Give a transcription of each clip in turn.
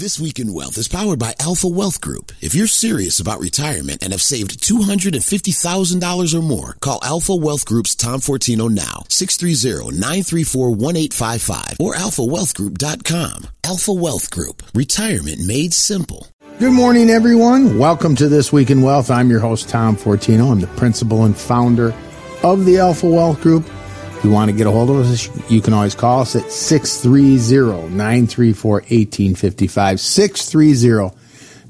This Week in Wealth is powered by Alpha Wealth Group. If you're serious about retirement and have saved $250,000 or more, call Alpha Wealth Group's Tom Fortino now, 630-934-1855 or alphawealthgroup.com. Alpha Wealth Group. Retirement made simple. Good morning, everyone. Welcome to This Week in Wealth. I'm your host, Tom Fortino. I'm the principal and founder of the Alpha Wealth Group. If you want to get a hold of us, you can always call us at 630-934-1855,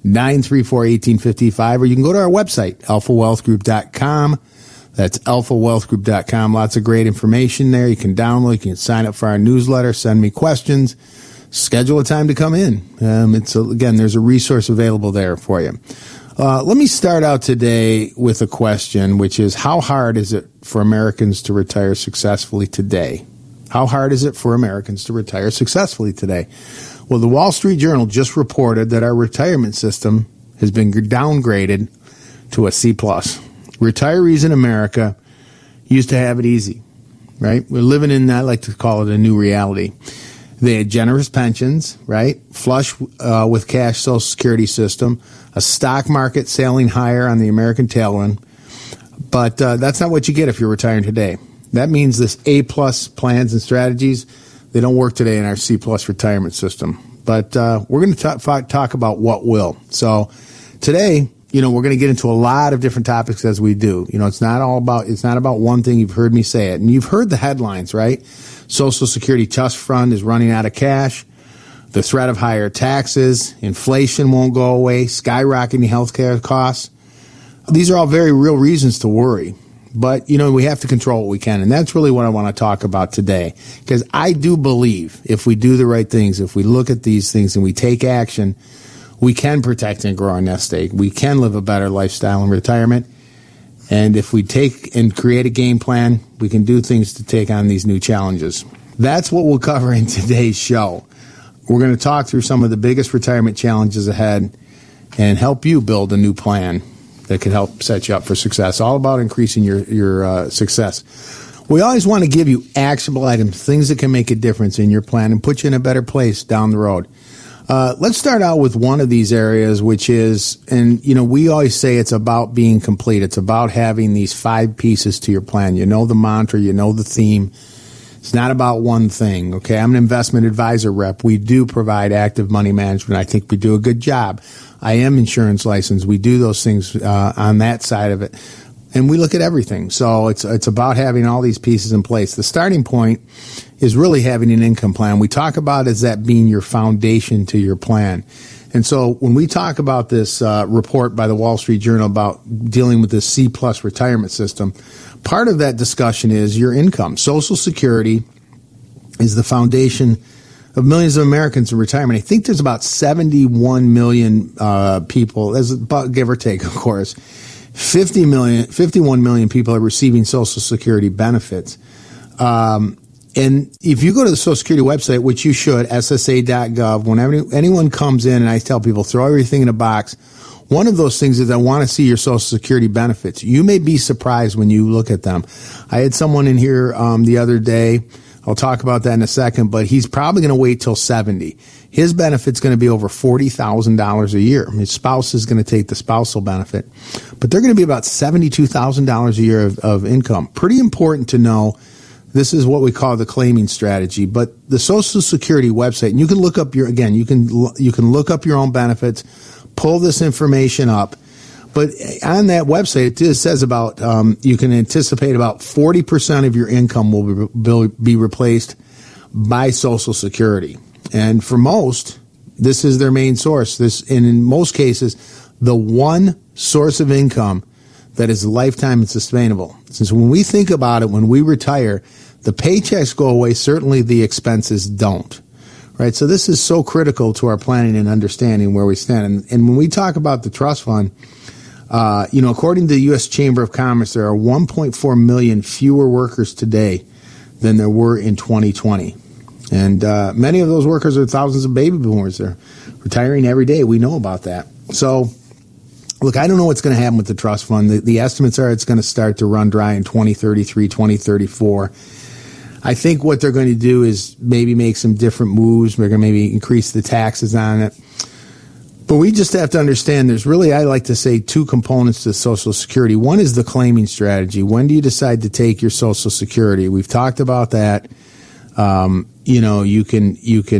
630-934-1855, or you can go to our website, alphawealthgroup.com. That's alphawealthgroup.com. Lots of great information there. You can download, you can sign up for our newsletter, send me questions, schedule a time to come in. Again, there's a resource available there for you. Let me start out today with a question, which is, how hard is it for Americans to retire successfully today? How hard is it for Americans to retire successfully today? Well, the Wall Street Journal just reported that our retirement system has been downgraded to a C+. Retirees in America used to have it easy, right? We're living in, I like to call it, a new reality. They had generous pensions, right? Flush with cash Social Security system, a stock market sailing higher on the American tail end. But that's not what you get if you're retiring today. That means this A-plus plans and strategies, they don't work today in our C-plus retirement system. But we're going to talk about what will. So today, we're going to get into a lot of different topics as we do. It's not about one thing. You've heard me say it. And you've heard the headlines, right? Social Security trust fund is running out of cash. The threat of higher taxes, inflation won't go away, skyrocketing healthcare costs. These are all very real reasons to worry. But, we have to control what we can. And that's really what I want to talk about today. Because I do believe if we do the right things, if we look at these things and we take action, we can protect and grow our nest egg. We can live a better lifestyle in retirement. And if we take and create a game plan, we can do things to take on these new challenges. That's what we'll cover in today's show. We're going to talk through some of the biggest retirement challenges ahead and help you build a new plan that could help set you up for success. All about increasing your success. We always want to give you actionable items, things that can make a difference in your plan and put you in a better place down the road. Let's start out with one of these areas, which is, we always say it's about being complete. It's about having these 5 pieces to your plan. The mantra, the theme. It's not about one thing, okay? I'm an investment advisor rep. We do provide active money management. I think we do a good job. I am insurance licensed. We do those things on that side of it. And we look at everything. So it's about having all these pieces in place. The starting point is really having an income plan. We talk about is that being your foundation to your plan. And so when we talk about this report by the Wall Street Journal about dealing with this C-plus retirement system, part of that discussion is your income. Social Security is the foundation of millions of Americans in retirement. I think there's about 71 million people, as about give or take, of course. 51 million people are receiving Social Security benefits. And if you go to the Social Security website, which you should, ssa.gov, whenever anyone comes in, and I tell people, throw everything in a box. One of those things is I want to see your Social Security benefits. You may be surprised when you look at them. I had someone in here the other day. I'll talk about that in a second, but he's probably going to wait till 70. His benefit's going to be over $40,000 a year. His spouse is going to take the spousal benefit, but they're going to be about $72,000 a year of income. Pretty important to know. This is what we call the claiming strategy, but the Social Security website, and you can look up you can look up your own benefits, pull this information up. But on that website, it says about, you can anticipate about 40% of your income will be replaced by Social Security. And for most, this is their main source. And in most cases, the one source of income that is lifetime and sustainable. Since when we think about it, when we retire, the paychecks go away, certainly the expenses don't. Right? So this is so critical to our planning and understanding where we stand. And when we talk about the trust fund, according to the U.S. Chamber of Commerce, there are 1.4 million fewer workers today than there were in 2020. And many of those workers are thousands of baby boomers. They're retiring every day. We know about that. So, look, I don't know what's going to happen with the trust fund. The estimates are it's going to start to run dry in 2033, 2034. I think what they're going to do is maybe make some different moves. We're going to maybe increase the taxes on it. But we just have to understand there's really, I like to say, two components to Social Security. One is the claiming strategy. When do you decide to take your Social Security? We've talked about that. You can take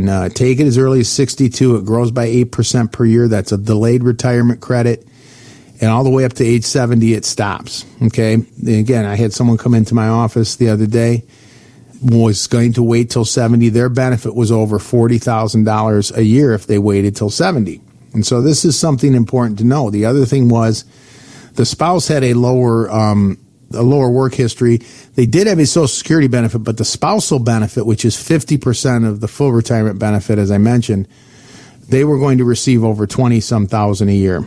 it as early as 62. It grows by 8% per year. That's a delayed retirement credit. And all the way up to age 70, it stops. Okay. And again, I had someone come into my office the other day, was going to wait till 70. Their benefit was over $40,000 a year if they waited till 70. And so this is something important to know. The other thing was the spouse had a lower work history. They did have a Social Security benefit, but the spousal benefit, which is 50% of the full retirement benefit, as I mentioned, they were going to receive over 20-some thousand a year.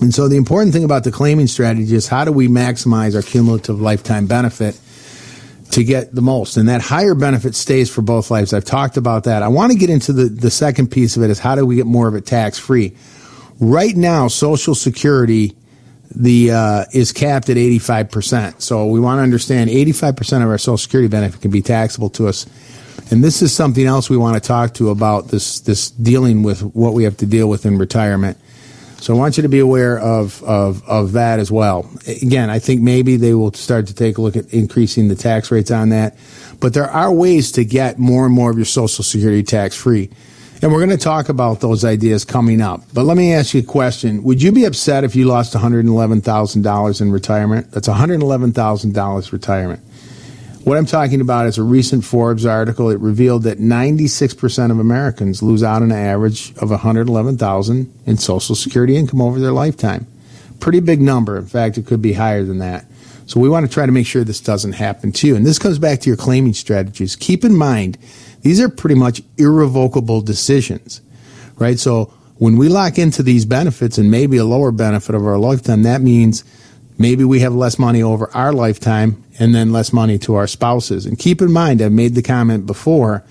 And so the important thing about the claiming strategy is how do we maximize our cumulative lifetime benefit to get the most? And that higher benefit stays for both lives. I've talked about that. I want to get into the second piece of it is how do we get more of it tax-free? Right now, Social Security is capped at 85%. So we want to understand 85% of our Social Security benefit can be taxable to us. And this is something else we want to talk to about this dealing with what we have to deal with in retirement. So I want you to be aware of that as well. Again, I think maybe they will start to take a look at increasing the tax rates on that. But there are ways to get more and more of your Social Security tax-free. And we're going to talk about those ideas coming up. But let me ask you a question. Would you be upset if you lost $111,000 in retirement? That's $111,000 retirement. What I'm talking about is a recent Forbes article. It revealed that 96% of Americans lose out on an average of $111,000 in Social Security income over their lifetime. Pretty big number. In fact, it could be higher than that. So we want to try to make sure this doesn't happen to you. And this comes back to your claiming strategies. Keep in mind, these are pretty much irrevocable decisions, right? So when we lock into these benefits and maybe a lower benefit of our lifetime, that means maybe we have less money over our lifetime and then less money to our spouses. And keep in mind, I've made the comment before,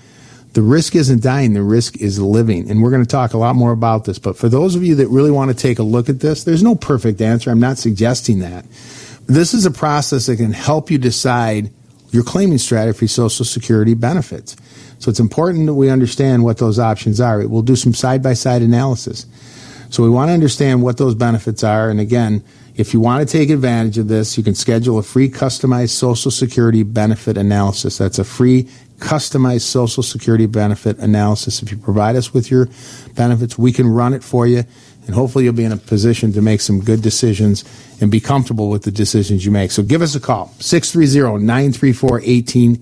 the risk isn't dying, the risk is living. And we're going to talk a lot more about this. But for those of you that really want to take a look at this, there's no perfect answer. I'm not suggesting that. This is a process that can help you decide your claiming strategy for Social Security benefits. So it's important that we understand what those options are. We'll do some side-by-side analysis. So we want to understand what those benefits are. And again, if you want to take advantage of this, you can schedule a free customized Social Security benefit analysis. That's a free customized Social Security benefit analysis. If you provide us with your benefits, we can run it for you. And hopefully you'll be in a position to make some good decisions and be comfortable with the decisions you make. So give us a call, 630-934-1855,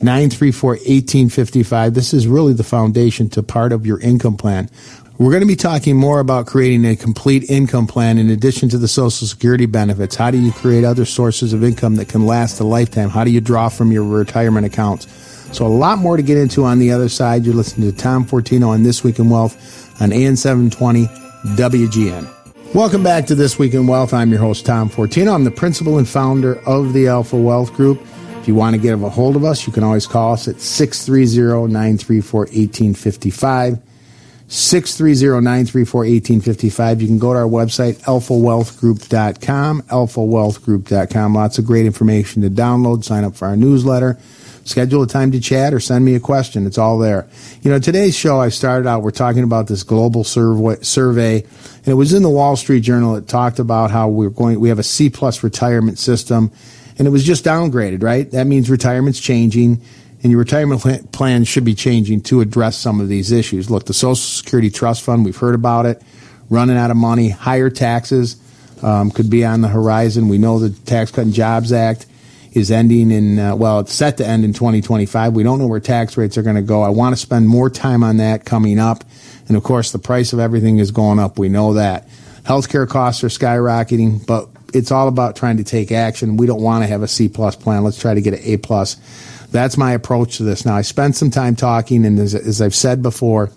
630-934-1855. This is really the foundation to part of your income plan. We're going to be talking more about creating a complete income plan in addition to the Social Security benefits. How do you create other sources of income that can last a lifetime? How do you draw from your retirement accounts? So a lot more to get into on the other side. You're listening to Tom Fortino on This Week in Wealth on AM 720 WGN. Welcome back to This Week in Wealth. I'm your host, Tom Fortino. I'm the principal and founder of the Alpha Wealth Group. If you want to get a hold of us, you can always call us at 630-934-1855. 630-934-1855. You can go to our website, alphawealthgroup.com, alphawealthgroup.com. Lots of great information to download. Sign up for our newsletter. Schedule a time to chat or send me a question. It's all there. You know, today's show, I started out, we're talking about this global survey, and it was in the Wall Street Journal. It talked about how we have a C-plus retirement system, and it was just downgraded, right? That means retirement's changing, and your retirement plan should be changing to address some of these issues. Look, the Social Security Trust Fund, we've heard about it, running out of money, higher taxes could be on the horizon. We know the Tax Cut and Jobs Act is ending in, it's set to end in 2025. We don't know where tax rates are going to go. I want to spend more time on that coming up. And, of course, the price of everything is going up. We know that. Healthcare costs are skyrocketing, but it's all about trying to take action. We don't want to have a C-plus plan. Let's try to get an A-plus. That's my approach to this. Now, I spent some time talking, and as I've said before,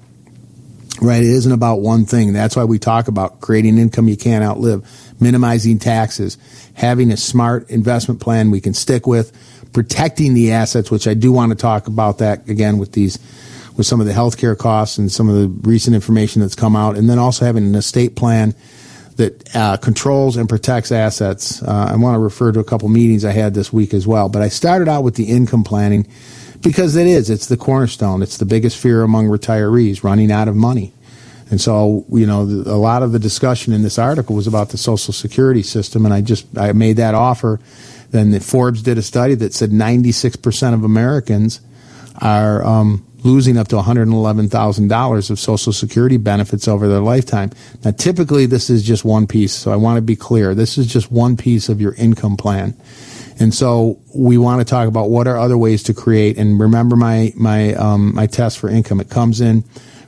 right, it isn't about one thing. That's why we talk about creating income you can't outlive, minimizing taxes, having a smart investment plan we can stick with, protecting the assets, which I do want to talk about that again with some of the healthcare costs and some of the recent information that's come out, and then also having an estate plan that controls and protects assets. I want to refer to a couple meetings I had this week as well. But I started out with the income planning because it is. It's the cornerstone. It's the biggest fear among retirees, running out of money. And so, you know, a lot of the discussion in this article was about the Social Security system, and I made that offer. Then Forbes did a study that said 96% of Americans are losing up to $111,000 of Social Security benefits over their lifetime. Now, typically, this is just one piece, so I want to be clear. This is just one piece of your income plan. And so we want to talk about what are other ways to create. And remember my test for income. It comes in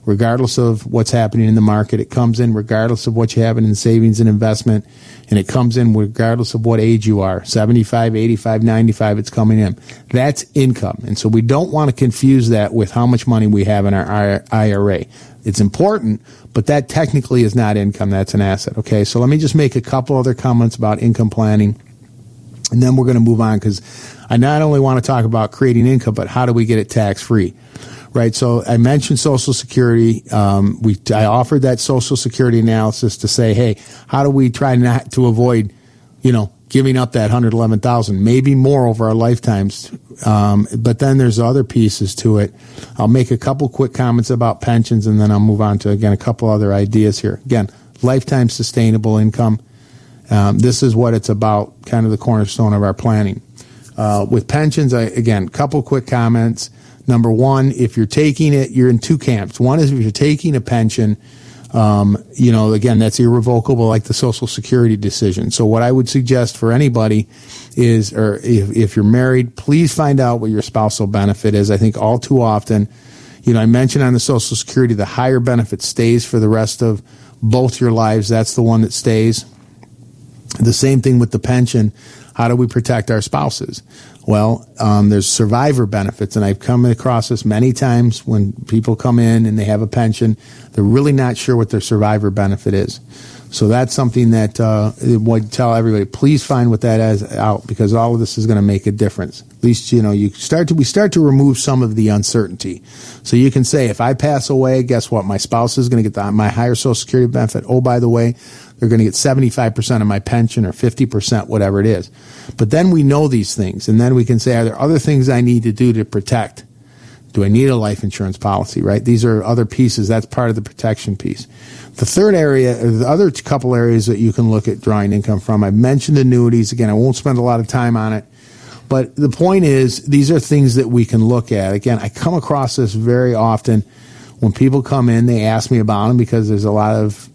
regardless of what's happening in the market. It comes in regardless of what you have in savings and investment. And it comes in regardless of what age you are, 75, 85, 95, it's coming in. That's income. And so we don't want to confuse that with how much money we have in our IRA. It's important, but that technically is not income. That's an asset. Okay, so let me just make a couple other comments about income planning. And then we're going to move on because I not only want to talk about creating income, but how do we get it tax-free, right? So I mentioned Social Security. I offered that Social Security analysis to say, hey, how do we try not to avoid, you know, giving up that $111,000, maybe more over our lifetimes. But then there's other pieces to it. I'll make a couple quick comments about pensions, and then I'll move on to, again, a couple other ideas here. Again, lifetime sustainable income. This is what it's about, kind of the cornerstone of our planning. With pensions, again, couple quick comments. Number one, if you're taking it, you're in two camps. One is if you're taking a pension, you know, again, that's irrevocable, like the Social Security decision. So what I would suggest for anybody is, or if you're married, please find out what your spousal benefit is. I think all too often, you know, I mentioned on the Social Security, the higher benefit stays for the rest of both your lives. That's the one that stays. The same thing with the pension. How do we protect our spouses? Well, there's survivor benefits, and I've come across this many times when people come in and they have a pension. They're really not sure what their survivor benefit is. So that's something that I would tell everybody, please find what that is out, because all of this is going to make a difference. At least, you know, we start to remove some of the uncertainty. So you can say, if I pass away, guess what? My spouse is going to get my higher Social Security benefit. Oh, by the way, they're going to get 75% of my pension or 50%, whatever it is. But then we know these things, and then we can say, are there other things I need to do to protect? Do I need a life insurance policy, right? These are other pieces. That's part of the protection piece. The third area, or the other couple areas that you can look at drawing income from, I mentioned annuities. Again, I won't spend a lot of time on it. But the point is, these are things that we can look at. Again, I come across this very often. When people come in, they ask me about them because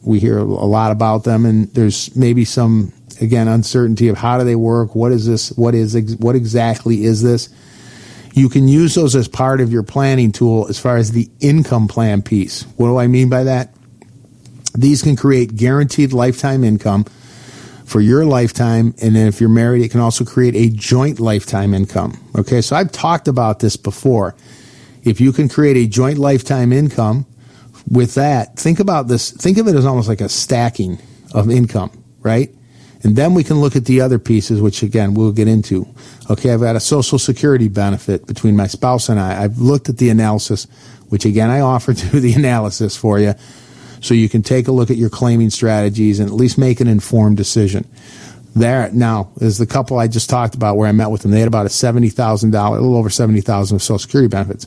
we hear a lot about them, and there's maybe some, again, uncertainty of how do they work? What is this? What exactly is this? You can use those as part of your planning tool as far as the income plan piece. What do I mean by that? These can create guaranteed lifetime income for your lifetime, and then if you're married, it can also create a joint lifetime income. Okay, so I've talked about this before. If you can create a joint lifetime income with that, think about this. Think of it as almost like a stacking of income, right? And then we can look at the other pieces, which, again, we'll get into. Okay, I've got a Social Security benefit between my spouse and I. I've looked at the analysis, which, again, I offer to do the analysis for you so you can take a look at your claiming strategies and at least make an informed decision. There now is the couple I just talked about where I met with them. They had about a little over $70,000 of Social Security benefits.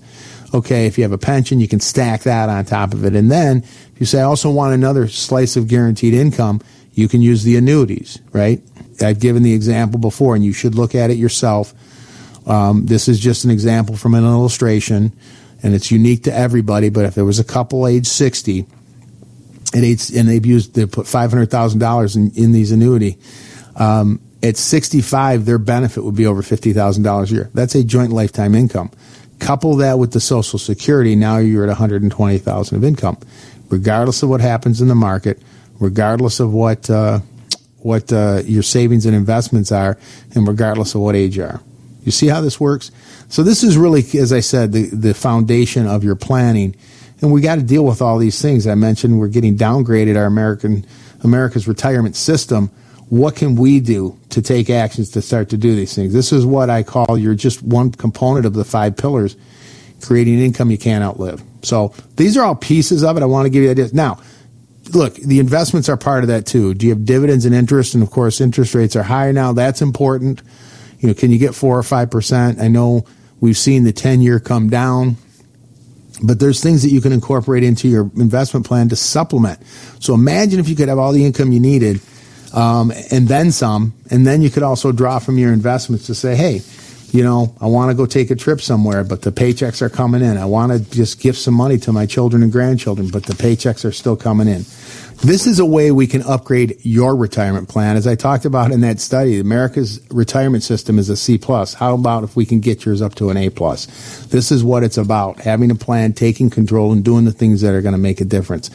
Okay, if you have a pension, you can stack that on top of it. And then if you say, I also want another slice of guaranteed income, you can use the annuities, right? I've given the example before, and you should look at it yourself. This is just an example from an illustration, and it's unique to everybody. But if there was a couple age 60, and they put $500,000 in these annuity, at 65, their benefit would be over $50,000 a year. That's a joint lifetime income. Couple that with the Social Security, now you're at $120,000 of income. Regardless of what happens in the market, regardless of what your savings and investments are, and regardless of what age you are. You see how this works? So this is really, as I said, the foundation of your planning. And we got to deal with all these things. I mentioned we're getting downgraded, our America's retirement system. What can we do to take actions to start to do these things? This is what I call you're just one component of the five pillars, creating income you can't outlive. So these are all pieces of it. I want to give you ideas. Now, look, the investments are part of that too. Do you have dividends and interest? And of course, interest rates are higher now. That's important. You know, can you get 4 or 5%? I know we've seen the 10-year come down, but there's things that you can incorporate into your investment plan to supplement. So imagine if you could have all the income you needed, and then some, and then you could also draw from your investments to say, hey, you know, I want to go take a trip somewhere, but the paychecks are coming in. I want to just give some money to my children and grandchildren, but the paychecks are still coming in. This is a way we can upgrade your retirement plan. As I talked about in that study, America's retirement system is a C+. How about if we can get yours up to an A+? This is what it's about, having a plan, taking control, and doing the things that are going to make a difference.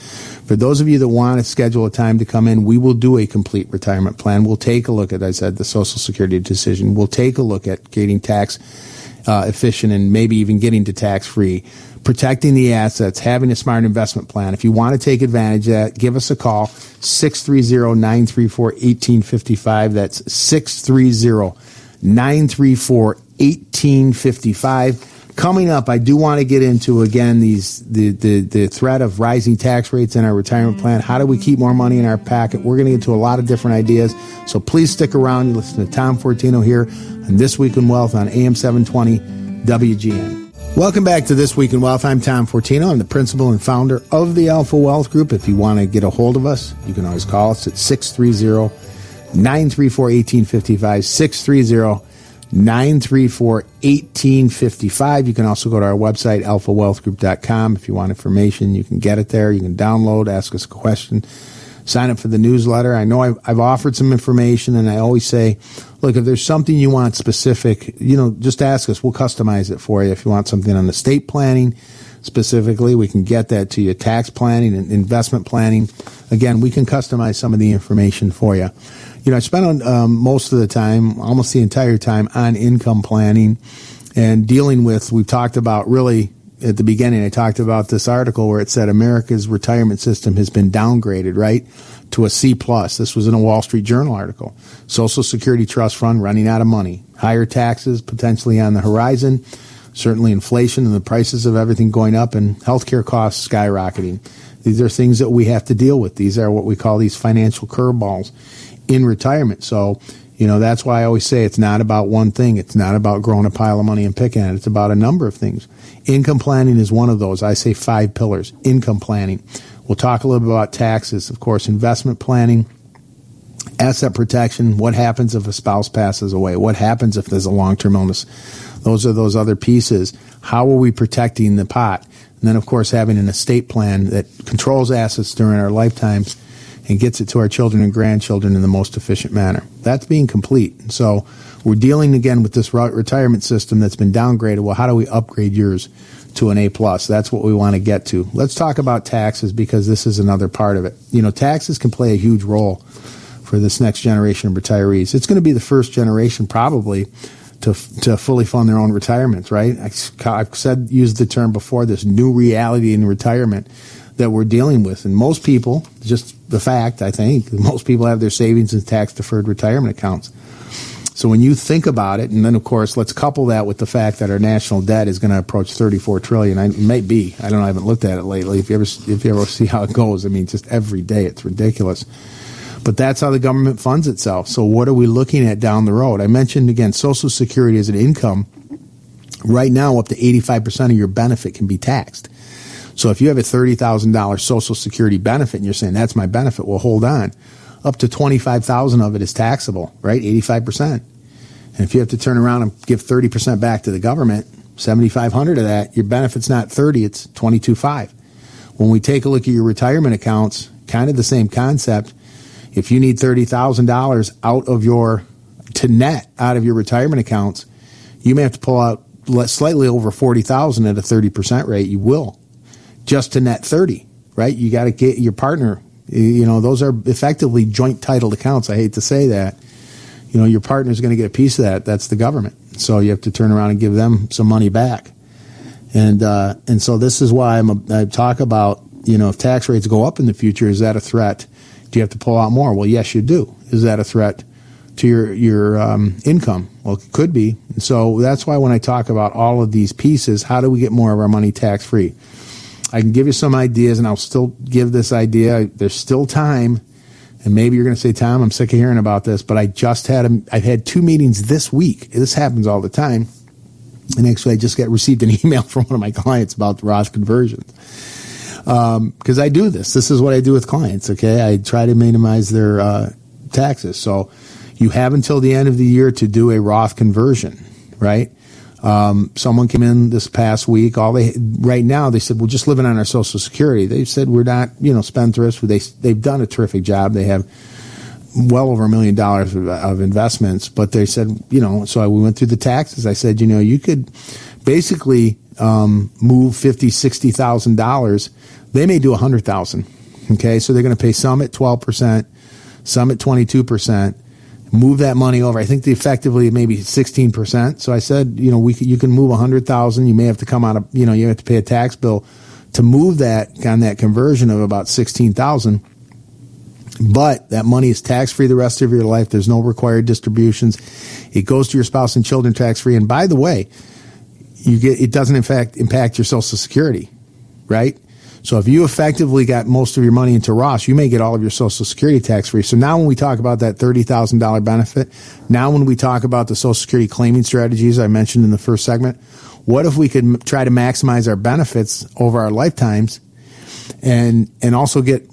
For those of you that want to schedule a time to come in, we will do a complete retirement plan. We'll take a look at, I said, the Social Security decision. We'll take a look at getting tax efficient and maybe even getting to tax-free, protecting the assets, having a smart investment plan. If you want to take advantage of that, give us a call, 630-934-1855. That's 630-934-1855. Coming up, I do want to get into, again, the threat of rising tax rates in our retirement plan. How do we keep more money in our pocket? We're going to get to a lot of different ideas, so please stick around. You listen to Tom Fortino here on This Week in Wealth on AM 720 WGN. Welcome back to This Week in Wealth. I'm Tom Fortino. I'm the principal and founder of the Alpha Wealth Group. If you want to get a hold of us, you can always call us at 630-934-1855, 630-934-1855. You can also go to our website, alphawealthgroup.com. If you want information, you can get it there. You can download, ask us a question, sign up for the newsletter. I know I've offered some information, and I always say, look, if there's something you want specific, you know, just ask us. We'll customize it for you. If you want something on estate planning specifically, we can get that to you. Tax planning and investment planning. Again, we can customize some of the information for you. You know, I spent most of the time, almost the entire time, on income planning and dealing with, we've talked about really, at the beginning, I talked about this article where it said America's retirement system has been downgraded, right, to a C+. This was in a Wall Street Journal article. Social Security trust fund running out of money. Higher taxes potentially on the horizon. Certainly inflation and the prices of everything going up, and healthcare costs skyrocketing. These are things that we have to deal with. These are what we call these financial curveballs in retirement. So, you know, that's why I always say it's not about one thing. It's not about growing a pile of money and picking it. It's about a number of things. Income planning is one of those. I say 5 pillars. Income planning. We'll talk a little bit about taxes, of course, investment planning, asset protection. What happens if a spouse passes away? What happens if there's a long-term illness? Those are those other pieces. How are we protecting the pot? And then, of course, having an estate plan that controls assets during our lifetimes and gets it to our children and grandchildren in the most efficient manner. That's being complete. So we're dealing, again, with this retirement system that's been downgraded. Well, how do we upgrade yours to an A+? That's what we want to get to. Let's talk about taxes, because this is another part of it. You know, taxes can play a huge role for this next generation of retirees. It's going to be the first generation, probably, to fully fund their own retirements, right? I've used the term before, this new reality in retirement that we're dealing with. And most people, just the fact, I think, most people have their savings in tax-deferred retirement accounts. So when you think about it, and then, of course, let's couple that with the fact that our national debt is going to approach $34 trillion. It may be. I don't know. I haven't looked at it lately. If you ever see how it goes, I mean, just every day it's ridiculous. But that's how the government funds itself. So what are we looking at down the road? I mentioned, again, Social Security as an income. Right now, up to 85% of your benefit can be taxed. So if you have a $30,000 Social Security benefit and you're saying, that's my benefit, well, hold on. Up to $25,000 of it is taxable, right? 85%. And if you have to turn around and give 30% back to the government, $7,500 of that, your benefit's not $30,000, it's $22,500. When we take a look at your retirement accounts, kind of the same concept. If you need $30,000 out of your retirement accounts, you may have to pull out slightly over $40,000 at a 30% rate. You will. Just to net 30, right? You got to get your partner, you know, those are effectively joint titled accounts. I hate to say that. You know, your partner's going to get a piece of that. That's the government. So you have to turn around and give them some money back. And so this is why I talk about, you know, if tax rates go up in the future, is that a threat? Do you have to pull out more? Well, yes, you do. Is that a threat to your income? Well, it could be. And so that's why when I talk about all of these pieces, how do we get more of our money tax free? I can give you some ideas, and I'll still give this idea. There's still time, and maybe you're going to say, Tom, I'm sick of hearing about this, but I just had I've had two meetings this week. This happens all the time. And actually, I just received an email from one of my clients about the Roth conversions. Because I do this. This is what I do with clients, okay? I try to minimize their taxes. So you have until the end of the year to do a Roth conversion, right? Someone came in this past week. Right now they said, we're just living on our Social Security. They said, we're not, spendthrifts. They've done a terrific job. They have well over $1 million of investments, but they said, so we went through the taxes. I said, you could basically move $50,000-$60,000. They may do $100,000. Okay, so they're going to pay some at 12%, some at 22%. Move that money over. I think the effectively maybe 16%. So I said, you can move $100,000. You may have to come out of, you have to pay a tax bill to move that on that conversion of about $16,000. But that money is tax-free the rest of your life. There's no required distributions. It goes to your spouse and children tax-free. And by the way, it doesn't, in fact, impact your Social Security, right? So if you effectively got most of your money into Roth, you may get all of your Social Security tax-free. So now when we talk about that $30,000 benefit, now when we talk about the Social Security claiming strategies I mentioned in the first segment, what if we could try to maximize our benefits over our lifetimes and also get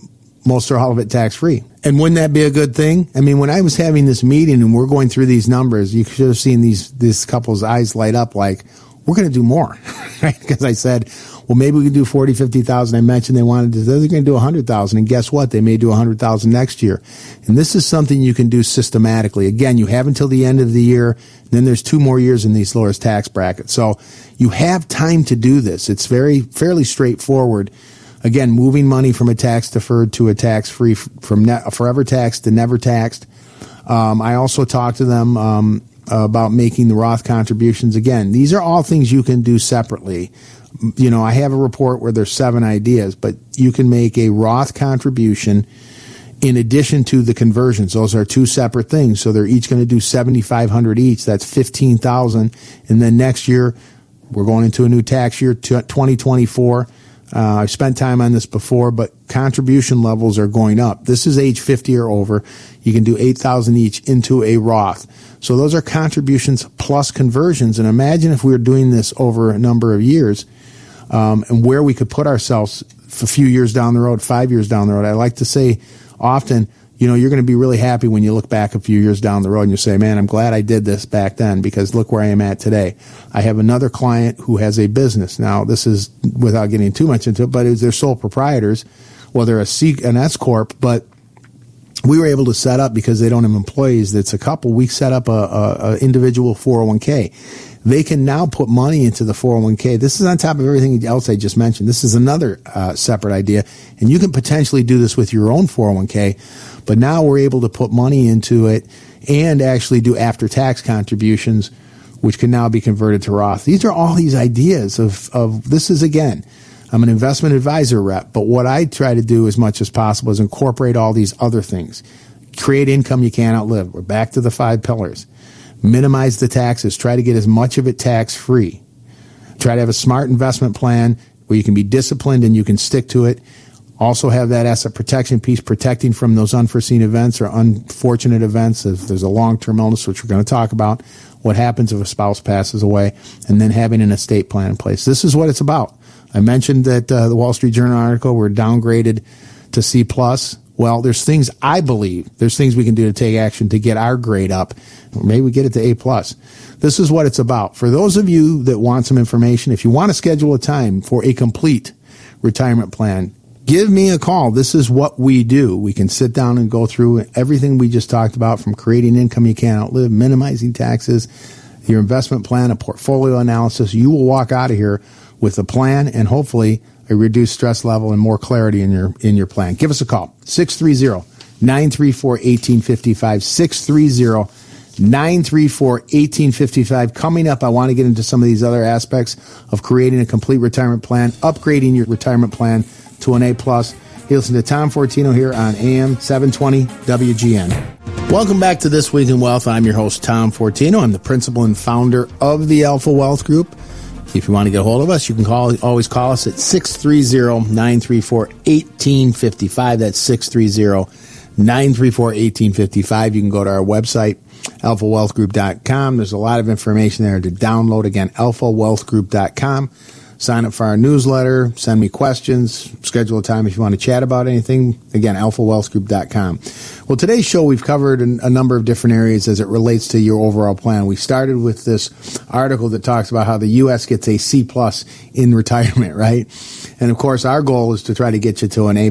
most or all of it tax-free? And wouldn't that be a good thing? I mean, when I was having this meeting and we're going through these numbers, you should have seen this couple's eyes light up like, we're going to do more, right? Because I said, well, maybe we can do 40, 50,000. I mentioned they wanted to, they're going to do 100,000. And guess what? They may do 100,000 next year. And this is something you can do systematically. Again, you have until the end of the year. Then there's 2 more years in these lowest tax brackets. So you have time to do this. It's fairly straightforward. Again, moving money from a tax deferred to a tax free, from forever taxed to never taxed. I also talked to them, about making the Roth contributions. Again, these are all things you can do separately. I have a report where there's 7 ideas, but you can make a Roth contribution in addition to the conversions. Those are 2 separate things. So they're each going to do $7,500 each. That's $15,000. And then next year, we're going into a new tax year, 2024. I've spent time on this before, but contribution levels are going up. This is age 50 or over. You can do $8,000 each into a Roth. So those are contributions plus conversions. And imagine if we were doing this over a number of years, and where we could put ourselves a few years down the road, 5 years down the road. I like to say often, you're going to be really happy when you look back a few years down the road and you say, man, I'm glad I did this back then because look where I am at today. I have another client who has a business. Now, this is without getting too much into it, but they're sole proprietors. Well, they're an S-Corp, but we were able to set up, because they don't have employees, that's a couple, we set up a individual 401k. They can now put money into the 401k. This is on top of everything else I just mentioned. This is another separate idea. And you can potentially do this with your own 401k, but now we're able to put money into it and actually do after-tax contributions, which can now be converted to Roth. These are all these ideas of this is, again, I'm an investment advisor rep, but what I try to do as much as possible is incorporate all these other things. Create income you can't outlive. We're back to the 5 pillars. Minimize the taxes. Try to get as much of it tax-free. Try to have a smart investment plan where you can be disciplined and you can stick to it. Also have that asset protection piece, protecting from those unforeseen events or unfortunate events. If there's a long-term illness, which we're going to talk about, what happens if a spouse passes away, and then having an estate plan in place. This is what it's about. I mentioned that the Wall Street Journal article were downgraded to C+. Well, there's things we can do to take action to get our grade up. Maybe we get it to A+. This is what it's about. For those of you that want some information, if you want to schedule a time for a complete retirement plan, give me a call. This is what we do. We can sit down and go through everything we just talked about, from creating income you can't outlive, minimizing taxes, your investment plan, a portfolio analysis. You will walk out of here with a plan and hopefully a reduced stress level and more clarity in your plan. Give us a call, 630-934-1855, 630-934-1855. Coming up, I want to get into some of these other aspects of creating a complete retirement plan, upgrading your retirement plan to an A+. You listen to Tom Fortino here on AM 720 WGN. Welcome back to This Week in Wealth. I'm your host, Tom Fortino. I'm the principal and founder of the Alpha Wealth Group. If you want to get a hold of us, you can always call us at 630-934-1855. That's 630-934-1855. You can go to our website, alphawealthgroup.com. There's a lot of information there to download. Again, alphawealthgroup.com. Sign up for our newsletter, send me questions, schedule a time if you want to chat about anything. Again, alphawealthgroup.com. Well, today's show, we've covered a number of different areas as it relates to your overall plan. We started with this article that talks about how the U.S. gets a C+ in retirement, right? And, of course, our goal is to try to get you to an A+.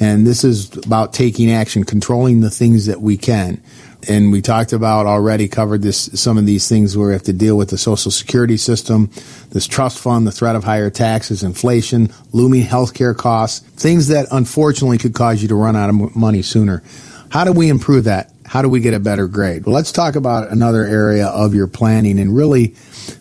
And this is about taking action, controlling the things that we can. And we talked about already, covered this, some of these things where we have to deal with the Social Security system, this trust fund, the threat of higher taxes, inflation, looming healthcare costs, things that unfortunately could cause you to run out of money sooner. How do we improve that? How do we get a better grade? Well, let's talk about another area of your planning. And really,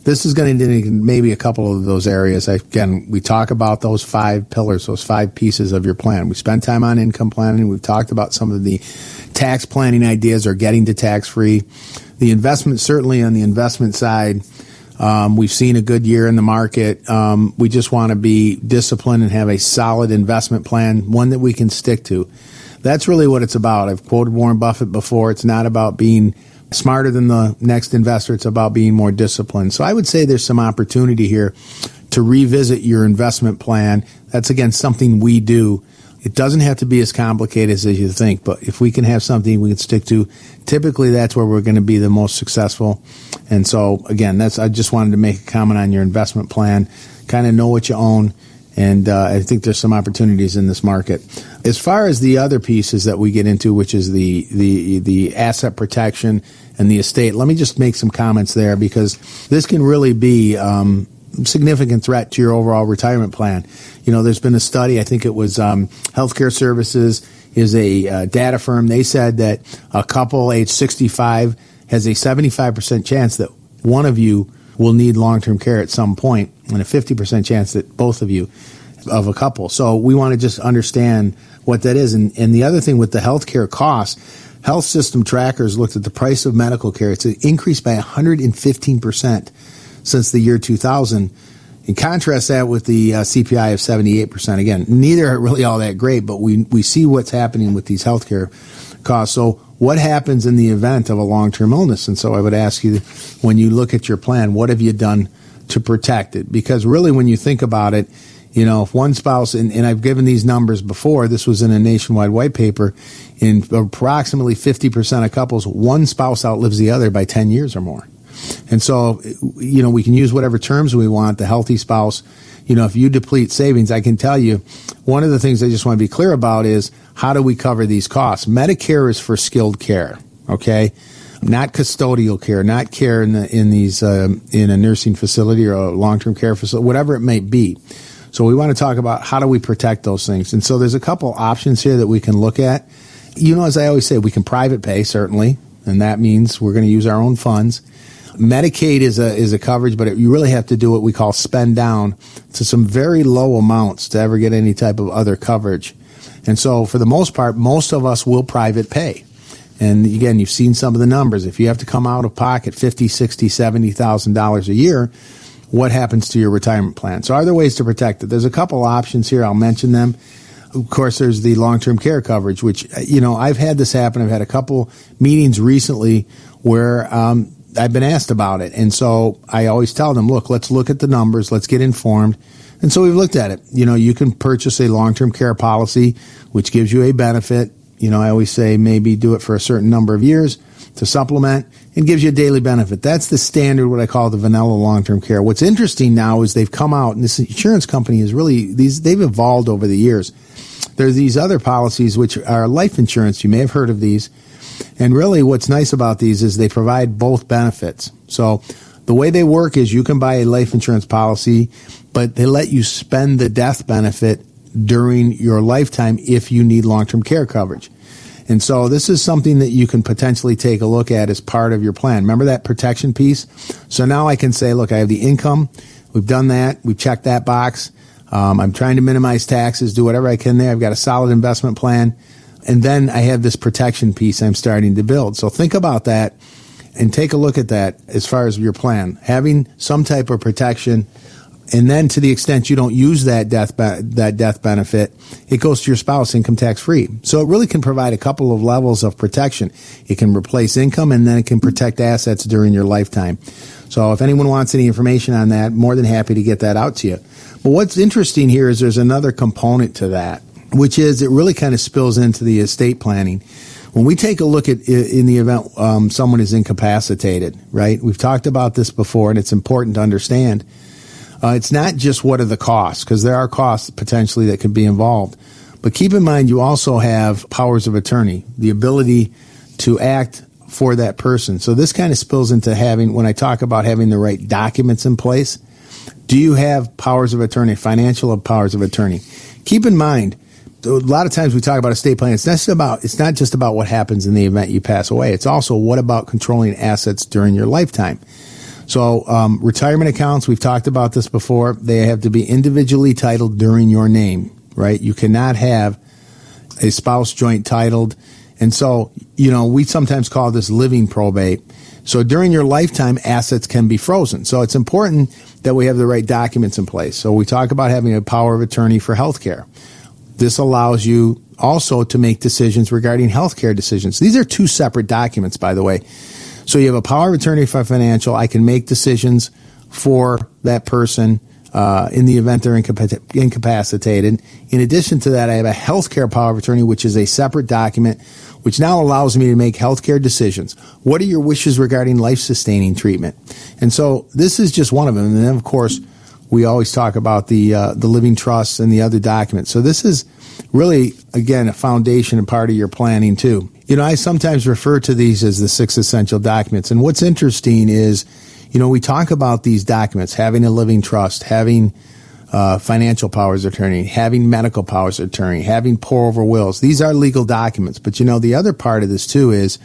this is going to be maybe a couple of those areas. Again, we talk about those five pillars, those five pieces of your plan. We spent time on income planning. We've talked about some of the tax planning ideas or getting to tax-free. The investment, certainly on the investment side, we've seen a good year in the market. We just want to be disciplined and have a solid investment plan, one that we can stick to. That's really what it's about. I've quoted Warren Buffett before. It's not about being smarter than the next investor. It's about being more disciplined. So I would say there's some opportunity here to revisit your investment plan. That's, again, something we do. It doesn't have to be as complicated as you think, but if we can have something we can stick to, typically that's where we're going to be the most successful. And so, again, I just wanted to make a comment on your investment plan. Kind of know what you own. And I think there's some opportunities in this market. As far as the other pieces that we get into, which is the asset protection and the estate, let me just make some comments there because this can really be a significant threat to your overall retirement plan. You know, there's been a study, I think it was Healthcare Services is a data firm. They said that a couple age 65 has a 75% chance that one of you will need long-term care at some point, and a 50% chance that both of you, of a couple. So we want to just understand what that is. And the other thing with the healthcare costs, health system trackers looked at the price of medical care. It's increased by 115% since the year 2000. In contrast that with the CPI of 78%. Again, neither are really all that great, but we see what's happening with these healthcare costs. So what happens in the event of a long-term illness? And so I would ask you, when you look at your plan, what have you done to protect it? Because really when you think about it, you know, if one spouse, and I've given these numbers before, this was in a nationwide white paper, in approximately 50% of couples, one spouse outlives the other by 10 years or more. And so, you know, we can use whatever terms we want, the healthy spouse. You know, if you deplete savings, I can tell you one of the things I just want to be clear about is how do we cover these costs? Medicare is for skilled care, okay? Not custodial care, not care in a nursing facility or a long-term care facility, whatever it may be. So we want to talk about how do we protect those things. And so there's a couple options here that we can look at. You know, as I always say, we can private pay, certainly, and that means we're going to use our own funds. Medicaid is a coverage, but you really have to do what we call spend down to some very low amounts to ever get any type of other coverage. And so for the most part, most of us will private pay. And again, you've seen some of the numbers. If you have to come out of pocket $50,000, $60,000, $70,000 a year, what happens to your retirement plan? So are there ways to protect it? There's a couple options here. I'll mention them. Of course, there's the long-term care coverage, which, you know, I've had this happen. I've had a couple meetings recently where I've been asked about it. And so I always tell them, look, let's look at the numbers. Let's get informed. And so we've looked at it. You know, you can purchase a long-term care policy, which gives you a benefit. You know, I always say maybe do it for a certain number of years to supplement and gives you a daily benefit. That's the standard, what I call the vanilla long-term care. What's interesting now is they've come out, and this insurance company is really, they've evolved over the years. There's these other policies, which are life insurance. You may have heard of these. And really what's nice about these is they provide both benefits. So the way they work is you can buy a life insurance policy, but they let you spend the death benefit during your lifetime if you need long-term care coverage. And so this is something that you can potentially take a look at as part of your plan. Remember that protection piece? So now I can say, look, I have the income. We've done that. We've checked that box. I'm trying to minimize taxes, do whatever I can there. I've got a solid investment plan. And then I have this protection piece I'm starting to build. So think about that and take a look at that as far as your plan, having some type of protection. And then to the extent you don't use that death benefit, it goes to your spouse income tax free. So it really can provide a couple of levels of protection. It can replace income, and then it can protect assets during your lifetime. So if anyone wants any information on that, more than happy to get that out to you. But what's interesting here is there's another component to that, which is it really kind of spills into the estate planning. When we take a look at in the event someone is incapacitated, right? We've talked about this before, and it's important to understand. It's not just what are the costs, because there are costs potentially that could be involved. But keep in mind, you also have powers of attorney, the ability to act for that person. So this kind of spills into having, when I talk about having the right documents in place, do you have powers of attorney, financial powers of attorney? Keep in mind, a lot of times we talk about estate planning. It's not just about what happens in the event you pass away. It's also what about controlling assets during your lifetime. So retirement accounts, we've talked about this before, they have to be individually titled during your name, right? You cannot have a spouse joint titled. And so, we sometimes call this living probate. So during your lifetime, assets can be frozen. So it's important that we have the right documents in place. So we talk about having a power of attorney for healthcare. This allows you also to make decisions regarding healthcare decisions. These are two separate documents, by the way. So you have a power of attorney for financial. I can make decisions for that person in the event they're incapacitated. In addition to that, I have a healthcare power of attorney, which is a separate document, which now allows me to make healthcare decisions. What are your wishes regarding life-sustaining treatment? And so this is just one of them. And then, of course, we always talk about the living trusts and the other documents. So this is really, again, a foundation and part of your planning, too. I sometimes refer to these as the six essential documents. And what's interesting is, we talk about these documents, having a living trust, having financial powers of attorney, having medical powers of attorney, having pour over wills. These are legal documents. But, the other part of this, too, is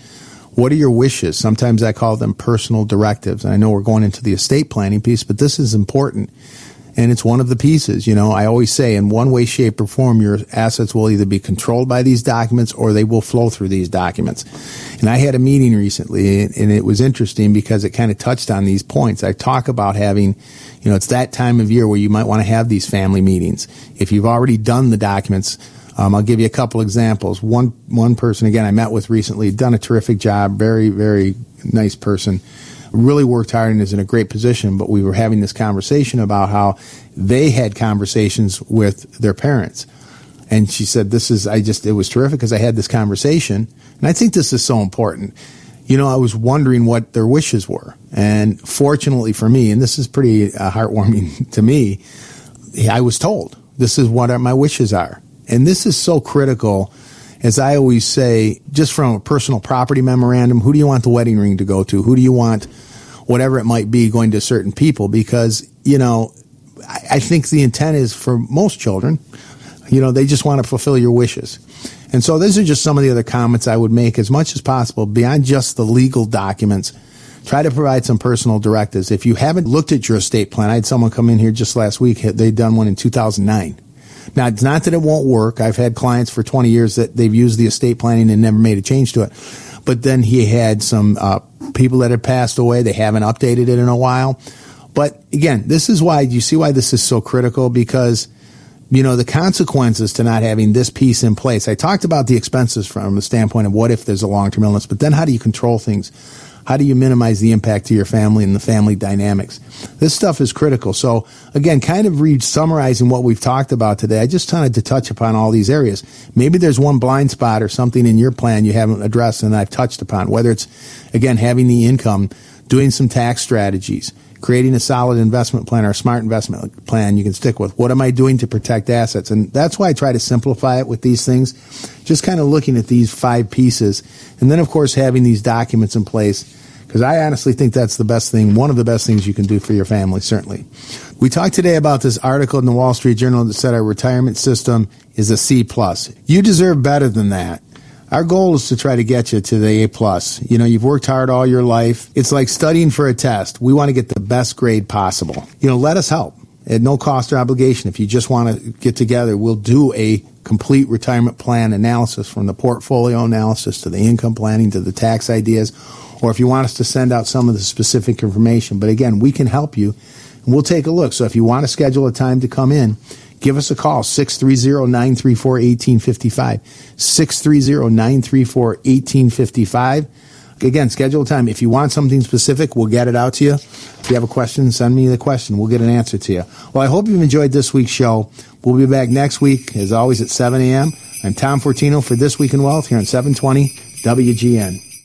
what are your wishes? Sometimes I call them personal directives. And I know we're going into the estate planning piece, but this is important. And it's one of the pieces, I always say in one way, shape, or form, your assets will either be controlled by these documents or they will flow through these documents. And I had a meeting recently, and it was interesting because it kind of touched on these points. I talk about having, it's that time of year where you might want to have these family meetings. If you've already done the documents, I'll give you a couple examples. One person, again, I met with recently, done a terrific job, very, very nice person. Really worked hard and is in a great position, but we were having this conversation about how they had conversations with their parents. And she said, it was terrific because I had this conversation. And I think this is so important. I was wondering what their wishes were. And fortunately for me, and this is pretty heartwarming to me, I was told this is what my wishes are. And this is so critical. As I always say, just from a personal property memorandum, who do you want the wedding ring to go to? Who do you want, whatever it might be, going to certain people? Because, I think the intent is for most children, they just want to fulfill your wishes. And so these are just some of the other comments I would make as much as possible beyond just the legal documents. Try to provide some personal directives. If you haven't looked at your estate plan, I had someone come in here just last week. They'd done one in 2009. Now, it's not that it won't work. I've had clients for 20 years that they've used the estate planning and never made a change to it. But then he had some people that had passed away. They haven't updated it in a while. But again, this is why, you see why this is so critical, because, the consequences to not having this piece in place. I talked about the expenses from the standpoint of what if there's a long-term illness, but then how do you control things? How do you minimize the impact to your family and the family dynamics? This stuff is critical. So again, kind of re-summarizing what we've talked about today, I just wanted to touch upon all these areas. Maybe there's one blind spot or something in your plan you haven't addressed and I've touched upon, whether it's, again, having the income, doing some tax strategies, creating a solid investment plan or a smart investment plan you can stick with. What am I doing to protect assets? And that's why I try to simplify it with these things, just kind of looking at these five pieces. And then, of course, having these documents in place, because I honestly think that's the best thing, one of the best things you can do for your family, certainly. We talked today about this article in the Wall Street Journal that said our retirement system is a C+. You deserve better than that. Our goal is to try to get you to the A+. You've worked hard all your life. It's like studying for a test. We want to get the best grade possible. Let us help at no cost or obligation. If you just want to get together, we'll do a complete retirement plan analysis, from the portfolio analysis to the income planning to the tax ideas, or if you want us to send out some of the specific information. But again, we can help you, and we'll take a look. So if you want to schedule a time to come in, give us a call, 630-934-1855, 630-934-1855. Again, schedule time. If you want something specific, we'll get it out to you. If you have a question, send me the question. We'll get an answer to you. Well, I hope you've enjoyed this week's show. We'll be back next week, as always, at 7 a.m. I'm Tom Fortino for This Week in Wealth here on 720 WGN.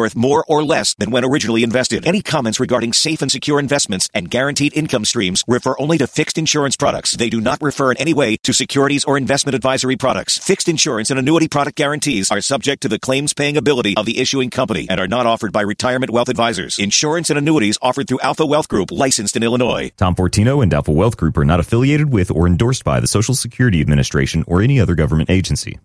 worth more or less than when originally invested. Any comments regarding safe and secure investments and guaranteed income streams refer only to fixed insurance products. They do not refer in any way to securities or investment advisory products. Fixed insurance and annuity product guarantees are subject to the claims-paying ability of the issuing company and are not offered by Retirement Wealth Advisors. Insurance and annuities offered through Alpha Wealth Group, licensed in Illinois. Tom Fortino and Alpha Wealth Group are not affiliated with or endorsed by the Social Security Administration or any other government agency.